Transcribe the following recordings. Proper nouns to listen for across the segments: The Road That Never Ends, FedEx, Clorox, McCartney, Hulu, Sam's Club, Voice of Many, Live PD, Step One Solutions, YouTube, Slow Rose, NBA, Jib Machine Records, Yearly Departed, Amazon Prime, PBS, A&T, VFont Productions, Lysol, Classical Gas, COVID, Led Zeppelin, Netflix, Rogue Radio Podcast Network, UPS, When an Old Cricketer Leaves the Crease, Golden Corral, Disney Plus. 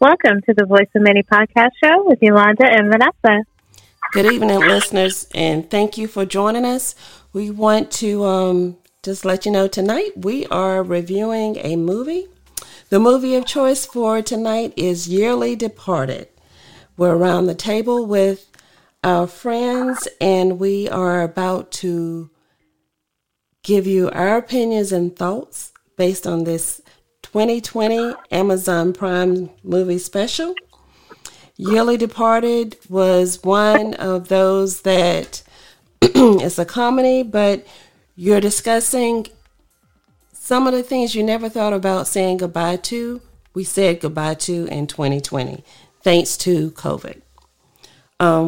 Welcome to the Voice of Many podcast show with Yolanda and Vanessa. Good evening, listeners, and thank you for joining us. We want to just let you know tonight we are reviewing a movie. The movie of choice for tonight is Yearly Departed. We're around the table with our friends, and we are about to give you our opinions and thoughts based on this 2020 Amazon Prime movie special. Yearly Departed was one of those that it's a comedy, but you're discussing some of the things you never thought about saying goodbye to. We said goodbye to in 2020, thanks to COVID.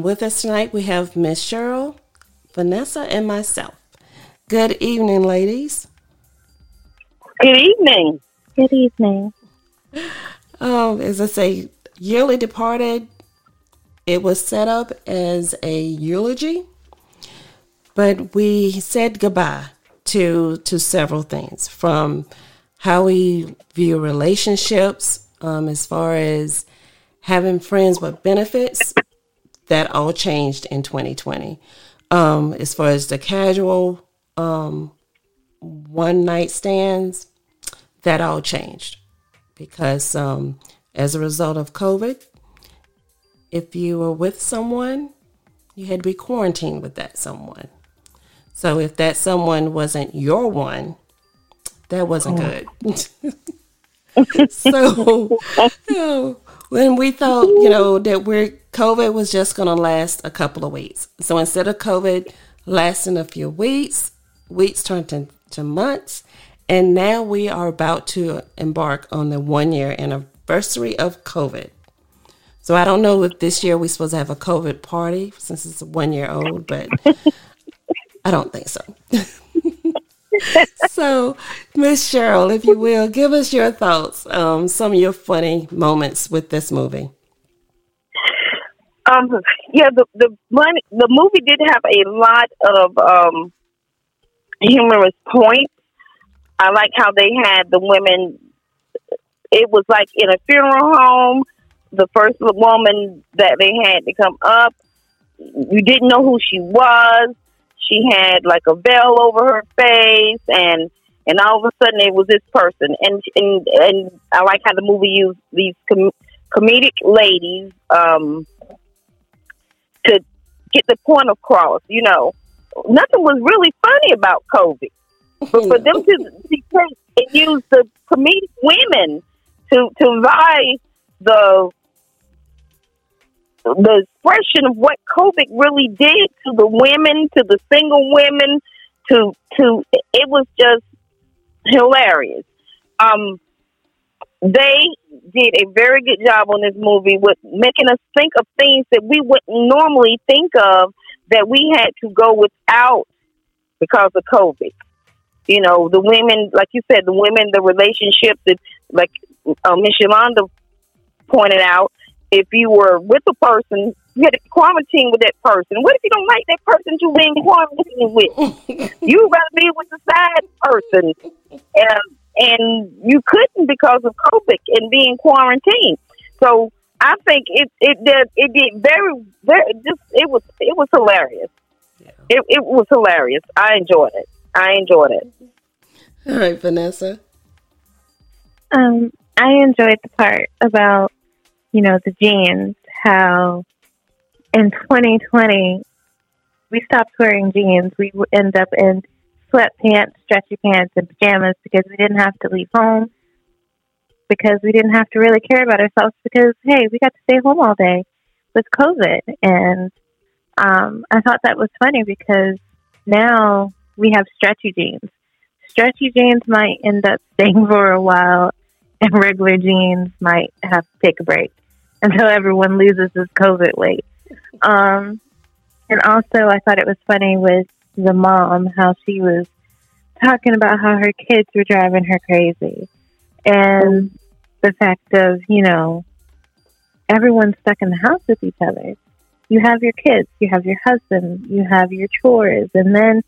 With us tonight, we have Miss Cheryl, Vanessa, and myself. Good evening, ladies. Good evening. Good evening. As I say, Yearly Departed, it was set up as a eulogy, but we said goodbye to several things, from how we view relationships, as far as having friends with benefits. That all changed in 2020. As far as the casual one night stands, that all changed because as a result of COVID, if you were with someone, you had to be quarantined with that someone. So if that someone wasn't your one, that wasn't good. So, when we thought, that COVID was just going to last a couple of weeks. So instead of COVID lasting a few weeks, weeks turned to months. And now we are about to embark on the 1 year anniversary of COVID. So I don't know if this year we're supposed to have a COVID party since it's 1 year old, but I don't think so. So, Miss Cheryl, if you will, give us your thoughts, some of your funny moments with this movie. The movie did have a lot of humorous points. I like how they had the women. It was like in a funeral home. The first woman that they had to come up, you didn't know who she was. She had like a veil over her face, and all of a sudden it was this person. And I like how the movie used these comedic ladies to get the point across. Nothing was really funny about COVID, but for them to use the comedic women to vie the expression of what COVID really did to the women, to the single women, to it was just hilarious. They did a very good job on this movie with making us think of things that we wouldn't normally think of that we had to go without because of COVID. The women, like you said, the women, the relationships, that, like Miss Yolanda pointed out, if you were with a person, you had to quarantine with that person. What if you don't like that person you've been quarantining with? You gotta be with the side person, and you couldn't because of COVID and being quarantined. So I think it did very, very. It was hilarious. Yeah. It was hilarious. I enjoyed it. All right, Vanessa. I enjoyed the part about, the jeans, how in 2020, we stopped wearing jeans. We would end up in sweatpants, stretchy pants, and pajamas because we didn't have to leave home, because we didn't have to really care about ourselves because, hey, we got to stay home all day with COVID. And I thought that was funny because now we have stretchy jeans. Stretchy jeans might end up staying for a while, and regular jeans might have to take a break until everyone loses this COVID weight. And also, I thought it was funny with the mom, how she was talking about how her kids were driving her crazy. And the fact of, everyone's stuck in the house with each other. You have your kids, you have your husband, you have your chores, and then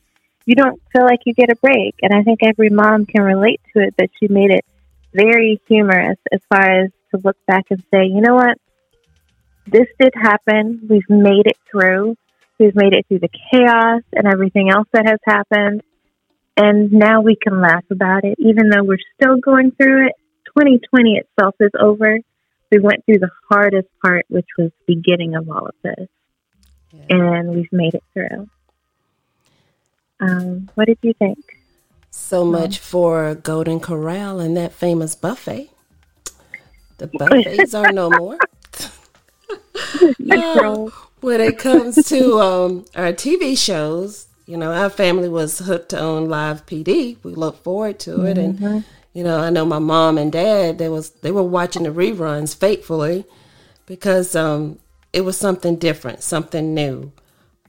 you don't feel like you get a break. And I think every mom can relate to it, that she made it very humorous as far as to look back and say, you know what, this did happen. We've made it through. We've made it through the chaos and everything else that has happened. And now we can laugh about it, even though we're still going through it. 2020 itself is over. We went through the hardest part, which was the beginning of all of this. Yeah. And we've made it through. What did you think? So much for Golden Corral and that famous buffet. The buffets are no more. When it comes to our TV shows, you know, our family was hooked on Live PD. We look forward to it. Mm-hmm. And, you know, I know my mom and dad, they were watching the reruns faithfully because it was something different, something new.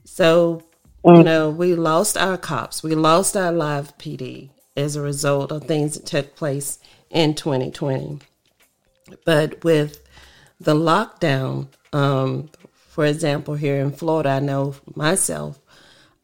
So, you know, we lost our cops. We lost our Live PD as a result of things that took place in 2020. But with the lockdown, for example, here in Florida, I know myself,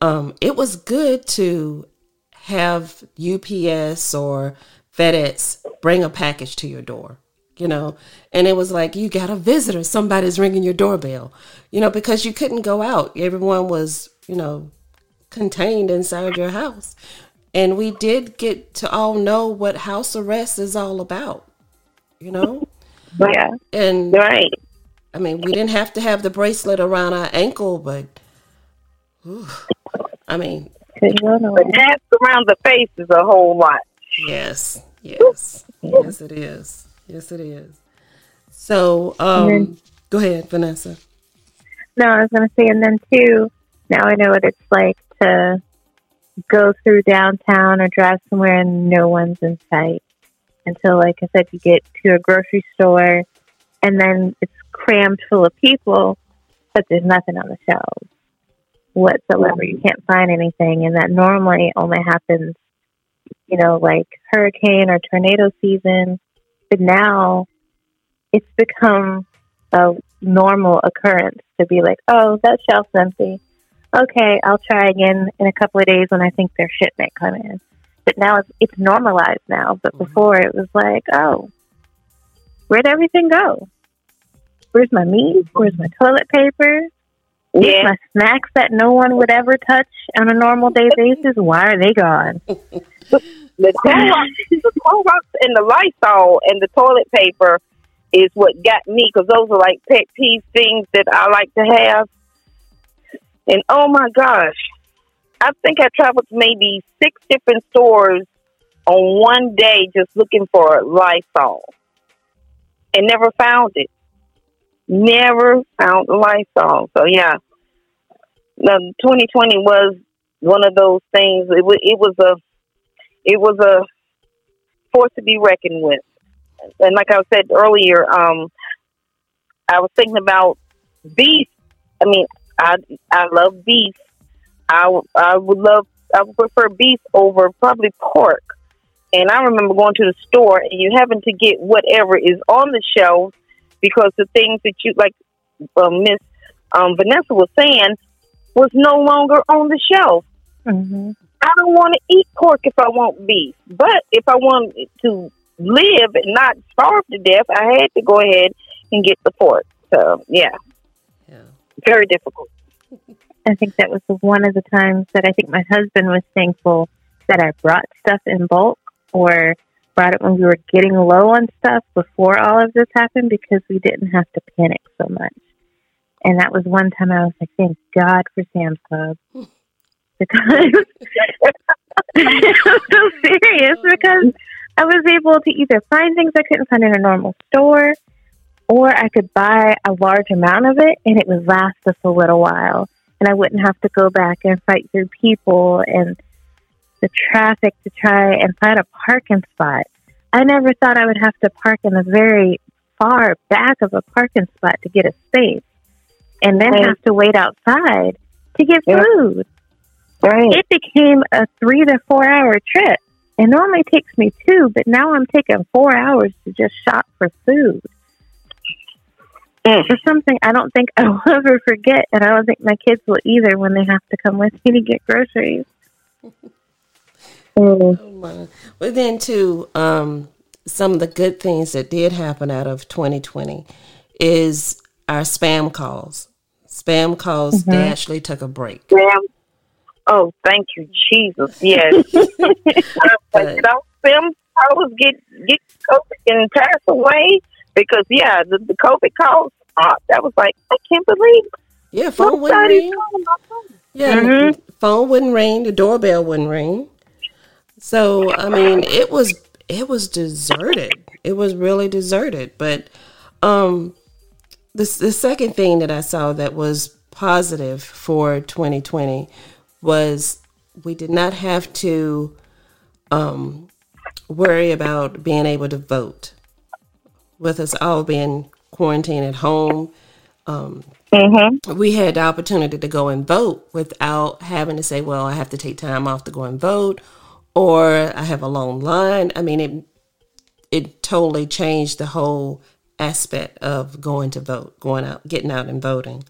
it was good to have UPS or FedEx bring a package to your door, you know, and it was like, you got a visitor, somebody's ringing your doorbell, you know, because you couldn't go out. Everyone was, you know, contained inside your house. And we did get to all know what house arrest is all about, you know? Yeah. And right. I mean, we didn't have to have the bracelet around our ankle, but whew, I mean, the mask around the face is a whole lot. Yes, yes, yes, it is. Yes, it is. So, then, go ahead, Vanessa. No, I was going to say, and then too, now I know what it's like to go through downtown or drive somewhere and no one's in sight until, like I said, you get to a grocery store and then it's crammed full of people, but there's nothing on the shelves whatsoever. You can't find anything, and that normally only happens, you know, like hurricane or tornado season. But now it's become a normal occurrence to be like, oh, that shelf's empty. Okay, I'll try again in a couple of days when I think their shipment come in. But now it's normalized now. But before it was like, oh, where'd everything go? Where's my meat? Where's my toilet paper? Yeah. My snacks that no one would ever touch on a normal day basis, why are they gone? The Clorox and the Lysol and the toilet paper is what got me, because those are like pet peeve things that I like to have. And oh my gosh, I think I traveled to maybe 6 different stores on one day just looking for Lysol and never found it. Never found Lysol. So yeah, 2020 was one of those things. It was a force to be reckoned with. And like I said earlier, I was thinking about beef. I mean, I love beef. I would prefer beef over probably pork. And I remember going to the store and you having to get whatever is on the shelf. Because the things that you, like Miss Vanessa was saying, was no longer on the shelf. Mm-hmm. I don't want to eat pork if I want beef. But if I want to live and not starve to death, I had to go ahead and get the pork. So, yeah. Very difficult. I think that was one of the times that I think my husband was thankful that I brought stuff in bulk or brought it when we were getting low on stuff before all of this happened, because we didn't have to panic so much. And that was one time I was like, thank God for Sam's Club. Because I'm so serious, because I was able to either find things I couldn't find in a normal store, or I could buy a large amount of it and it would last us a little while. And I wouldn't have to go back and fight through people and the traffic to try and find a parking spot. I never thought I would have to park in the very far back of a parking spot to get a space and then have to wait outside to get food. Right. It became a 3 to 4 hour trip. It normally takes me 2, but now I'm taking 4 hours to just shop for food. It's something I don't think I'll ever forget, and I don't think my kids will either when they have to come with me to get groceries. Oh my. But then too, some of the good things that did happen out of 2020 is our spam calls. Spam calls, mm-hmm. They actually took a break. Oh, thank you, Jesus. Yes. Don't spam calls get COVID and pass away? Because, yeah, the COVID calls, that was like, I can't believe. Yeah, phone wouldn't ring. Yeah, mm-hmm. Phone wouldn't ring. The doorbell wouldn't ring. So, I mean, it was deserted. It was really deserted. But the second thing that I saw that was positive for 2020 was we did not have to worry about being able to vote. With us all being quarantined at home, mm-hmm. we had the opportunity to go and vote without having to say, well, I have to take time off to go and vote, or I have a long line. I mean, it totally changed the whole aspect of going to vote, going out, getting out and voting.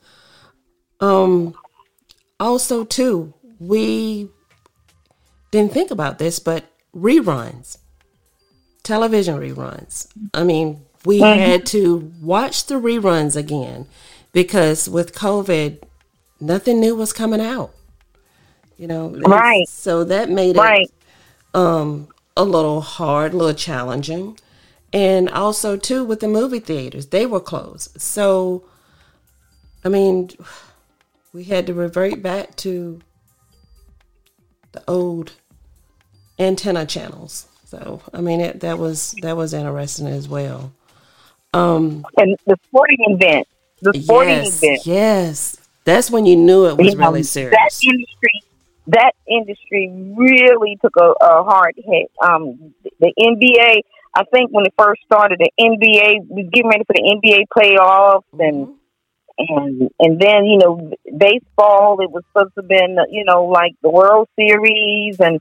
Also, too, we didn't think about this, but reruns, television reruns. I mean, we mm-hmm. had to watch the reruns again because with COVID, nothing new was coming out. You know, right? So that made it a little hard, a little challenging, and also too with the movie theaters, they were closed. So, I mean, we had to revert back to the old antenna channels. So, I mean, that was interesting as well. And the sporting event. The sporting event. Yes. That's when you knew it was really serious. That industry really took a hard hit. The NBA, I think when it first started, the NBA was getting ready for the NBA playoffs and then, you know, baseball, it was supposed to have been, you know, like the World Series and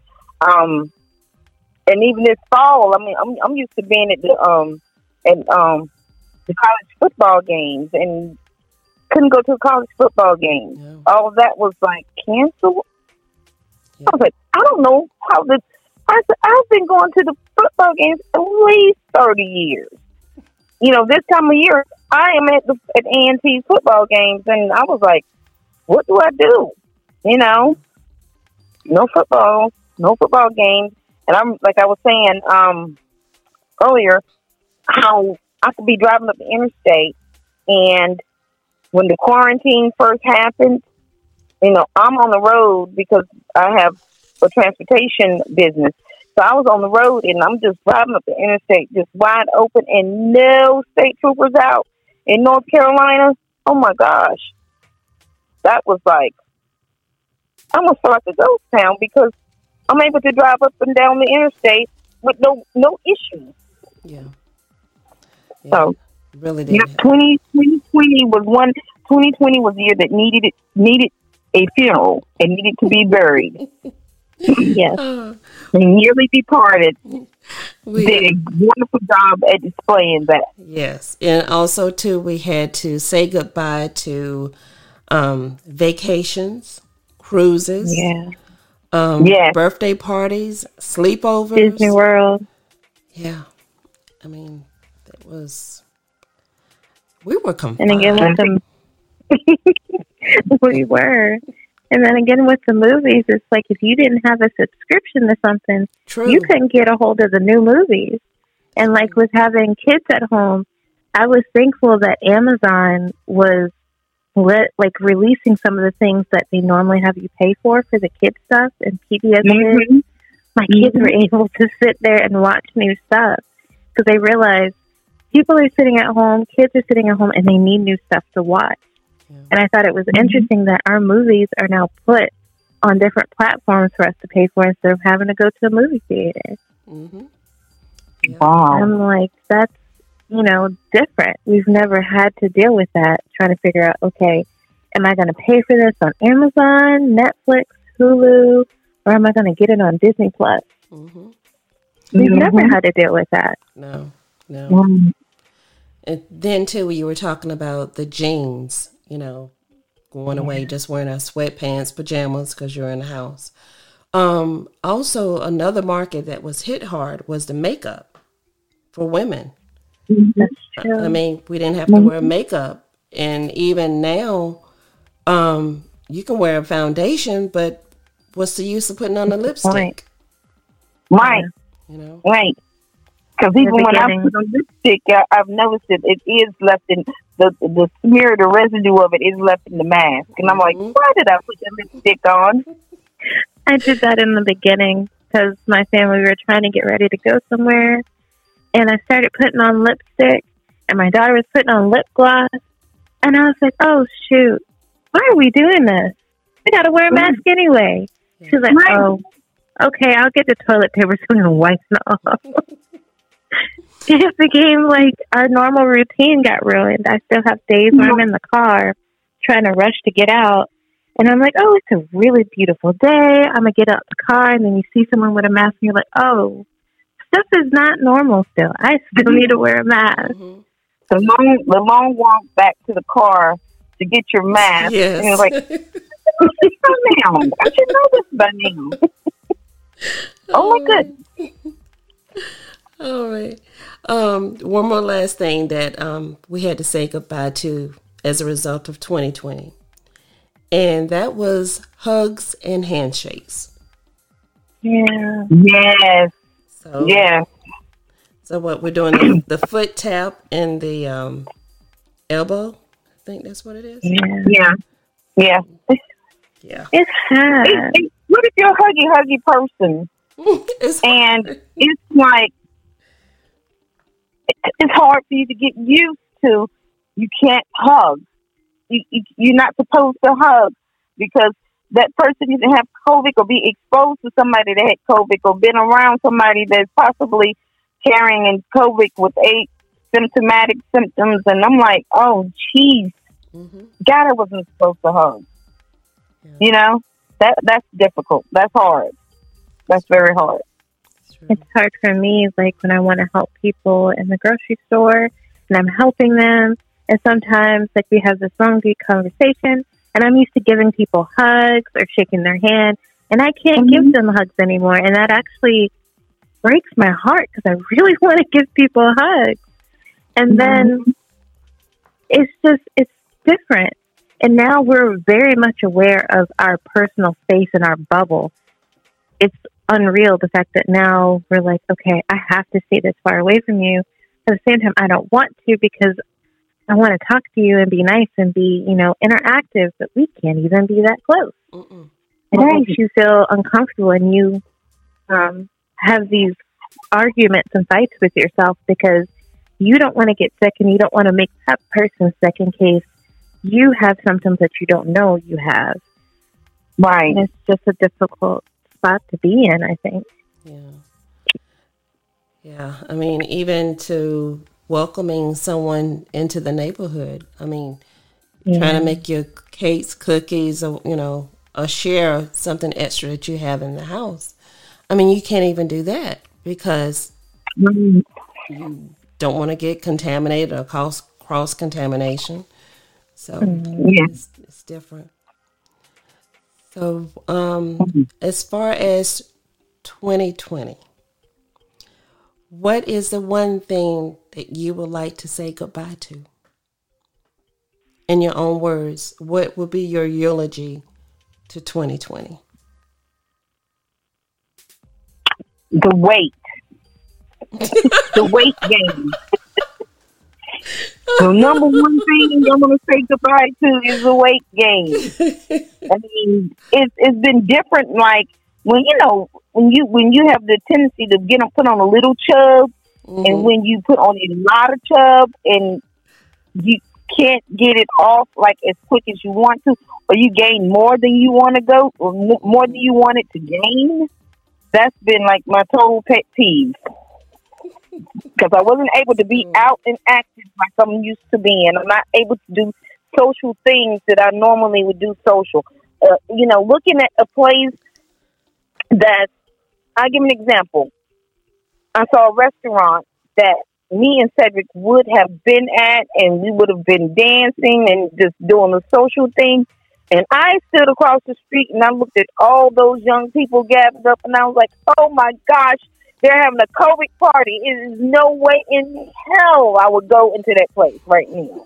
even this fall, I mean, I'm used to being at the college football games and couldn't go to a college football game. Yeah. All of that was like canceled. Yeah. I was like, I don't know how this. I said, I've been going to the football games at least 30 years. You know, this time of year, I am at A&T football games, and I was like, what do I do? You know, no football games. And I'm like I was saying earlier, how I could be driving up the interstate, and when the quarantine first happened, you know, I'm on the road because I have a transportation business. So I was on the road, and I'm just driving up the interstate, just wide open, and no state troopers out in North Carolina. Oh my gosh, that was like I almost felt like a ghost town because I'm able to drive up and down the interstate with no issues. Yeah. So really did. 2020 was the year that needed a funeral. It needed to be buried. Yes. And Yearly Departed did a wonderful job at displaying that. Yes. And also too we had to say goodbye to vacations, cruises. Yeah. Birthday parties, sleepovers, Disney World. Yeah, I mean, that was we were confined. And again with we were, and then again with the movies, it's like if you didn't have a subscription to something, you couldn't get a hold of the new movies. And like with having kids at home, I was thankful that Amazon was releasing some of the things that they normally have you pay for the kids stuff and PBS. Mm-hmm. My kids were able to sit there and watch new stuff because they realized people are sitting at home, kids are sitting at home, and they need new stuff to watch. Yeah. And I thought it was interesting that our movies are now put on different platforms for us to pay for instead of having to go to a movie theater. Mm-hmm. Yeah. Wow. I'm like, that's, you know, different. We've never had to deal with that, trying to figure out, okay, am I going to pay for this on Amazon, Netflix, Hulu, or am I going to get it on Disney Plus? Mm-hmm. We've never had to deal with that. No. Mm-hmm. And then, too, you were talking about the jeans, you know, going away, just wearing our sweatpants, pajamas, because you're in the house. Also, another market that was hit hard was the makeup. for women. That's true. I mean, we didn't have to wear makeup. And even now, you can wear a foundation, but what's the use of putting on a lipstick? Right. You know? Right. Because even when I put on lipstick, I've noticed that it is left in the smear, the residue of it is left in the mask. And I'm like, why did I put that lipstick on? I did that in the beginning because my family, we were trying to get ready to go somewhere. And I started putting on lipstick, and my daughter was putting on lip gloss. And I was like, oh, shoot, why are we doing this? We got to wear a mask anyway. She's like, oh, okay, I'll get the toilet paper so we can wipe it off. It became like our normal routine got ruined. I still have days when I'm in the car trying to rush to get out. And I'm like, oh, it's a really beautiful day. I'm going to get out the car. And then you see someone with a mask, and you're like, oh, stuff is not normal still. I still need to wear a mask. Mm-hmm. The long walk back to the car to get your mask. Yes. And you're like, I should know this by now. Oh, my goodness. All right. One more last thing that we had to say goodbye to as a result of 2020. And that was hugs and handshakes. Yeah. Yes. So, yeah. So what we're doing, the foot tap and the elbow, I think that's what it is. Yeah. It's hard. What if you're a huggy person? It's like, it's hard for you to get used to. You can't hug. You're not supposed to hug because that person either have COVID or be exposed to somebody that had COVID or been around somebody that's possibly carrying in COVID with asymptomatic symptoms, and I'm like, oh, geez, God, I wasn't supposed to hug. Yeah. You know, that's difficult. That's hard. That's very hard. It's hard for me, like when I want to help people in the grocery store, and I'm helping them, and sometimes like we have this long, deep conversation, and I'm used to giving people hugs or shaking their hand, and I can't give them hugs anymore, and that actually breaks my heart because I really want to give people hugs. And then it's different. And now we're very much aware of our personal space and our bubble. It's unreal, the fact that now we're like, okay, I have to stay this far away from you. At the same time, I don't want to because I want to talk to you and be nice and be, interactive, but we can't even be that close. And it makes you feel uncomfortable, and you have these arguments and fights with yourself because you don't want to get sick and you don't want to make that person sick in case you have symptoms that you don't know you have. Right. And it's just a difficult spot to be in, I think. Yeah. I mean, even to welcoming someone into the neighborhood. I mean, trying to make your cakes, cookies, or, or share something extra that you have in the house. I mean, you can't even do that because you don't want to get contaminated or cause cross-contamination. So it's different. So as far as 2020, what is the one thing that you would like to say goodbye to? In your own words, what would be your eulogy to 2020? The weight. The weight gain. The number one thing I'm going to say goodbye to is the weight gain. I mean, it's been different. Like when when you have the tendency to put on a little chub, and when you put on a lot of chub, and you can't get it off like as quick as you want to, or you gain more than you want to go, or more than you want it to gain. That's been like my total pet peeve because I wasn't able to be out and active like I'm used to being. I'm not able to do social things that I normally would do social. Looking at a place that, I'll give an example. I saw a restaurant that me and Cedric would have been at, and we would have been dancing and just doing the social thing. And I stood across the street, and I looked at all those young people gathered up, and I was like, oh, my gosh, They're having a COVID party. It is no way in hell I would go into that place right now.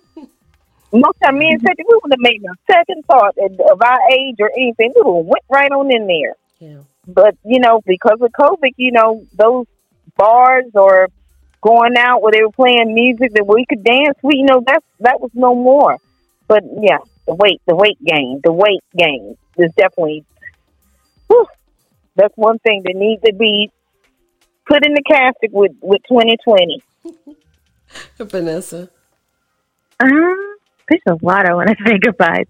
Most of me and Cedric, we wouldn't have made no second thought of our age or anything. We would have went right on in there. Yeah. But, you know, because of COVID, you know, those bars or going out where they were playing music that we could dance, we, you know, that was no more. But, yeah, the weight gain is definitely, whew, that's one thing that needs to be put in the casket with 2020. Vanessa. There's a lot I want to say goodbye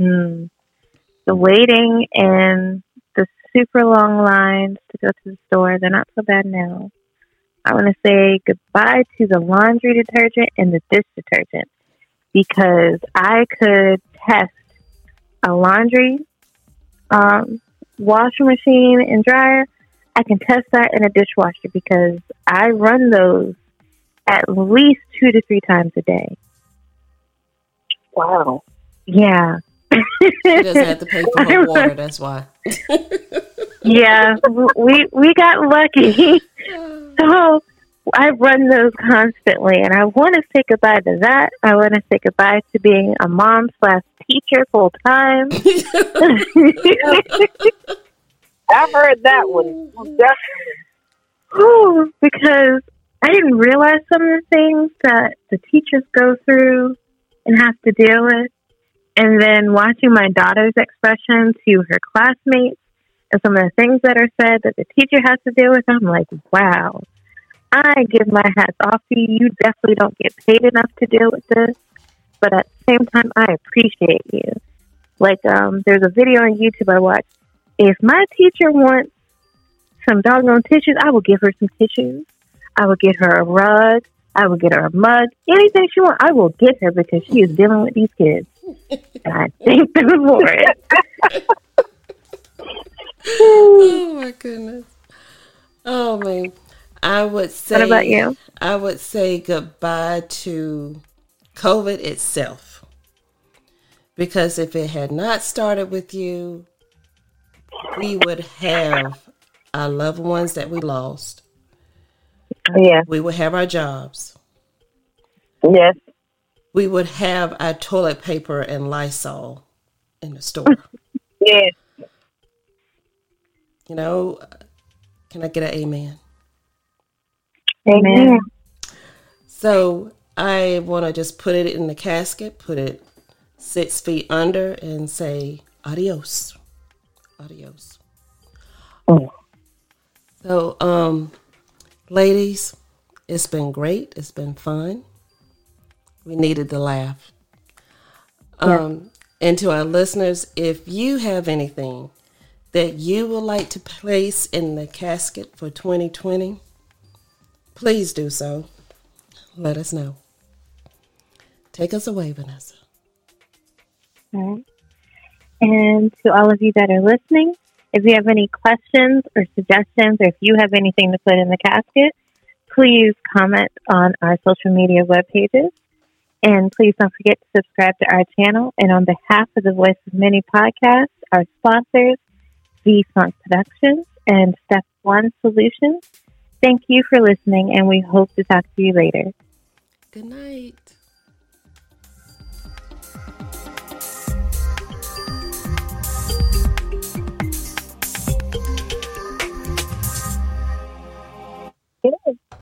to. The waiting and the super long lines to go to the store, they're not so bad now. I want to say goodbye to the laundry detergent and the dish detergent because I could test a laundry washing machine and dryer. I can test that in a dishwasher because I run those at least 2 to 3 times a day. Wow. Yeah. She doesn't have to pay for her water, that's why. Yeah, we got lucky. So I run those constantly, and I want to say goodbye to that. I want to say goodbye to being a mom/teacher full time. I've heard that one. Definitely. Because I didn't realize some of the things that the teachers go through and have to deal with. And then watching my daughter's expression to her classmates and some of the things that are said that the teacher has to deal with, I'm like, wow, I give my hats off to you. You definitely don't get paid enough to deal with this. But at the same time, I appreciate you. Like, there's a video on YouTube I watched. If my teacher wants some doggone tissues, I will give her some tissues. I will get her a rug. I will get her a mug. Anything she wants, I will get her because she is dealing with these kids. And I thank them for it. Oh, my goodness. Oh, man. I would say... What about you? I would say goodbye to COVID itself. Because if it had not started with you, we would have our loved ones that we lost. Yeah. We would have our jobs. Yes. We would have our toilet paper and Lysol in the store. Yes. You know, can I get an amen? Amen. So I want to just put it in the casket, put it 6 feet under and say, adios. Adios. Oh. So, ladies, it's been great. It's been fun. We needed the laugh. Yeah. And to our listeners, if you have anything that you would like to place in the casket for 2020, please do so. Let us know. Take us away, Vanessa. All right. And to all of you that are listening, if you have any questions or suggestions, or if you have anything to put in the casket, please comment on our social media web pages. And please don't forget to subscribe to our channel. And on behalf of the Voice of Many podcast, our sponsors, VFont Productions and Step One Solutions, thank you for listening, and we hope to talk to you later. Good night.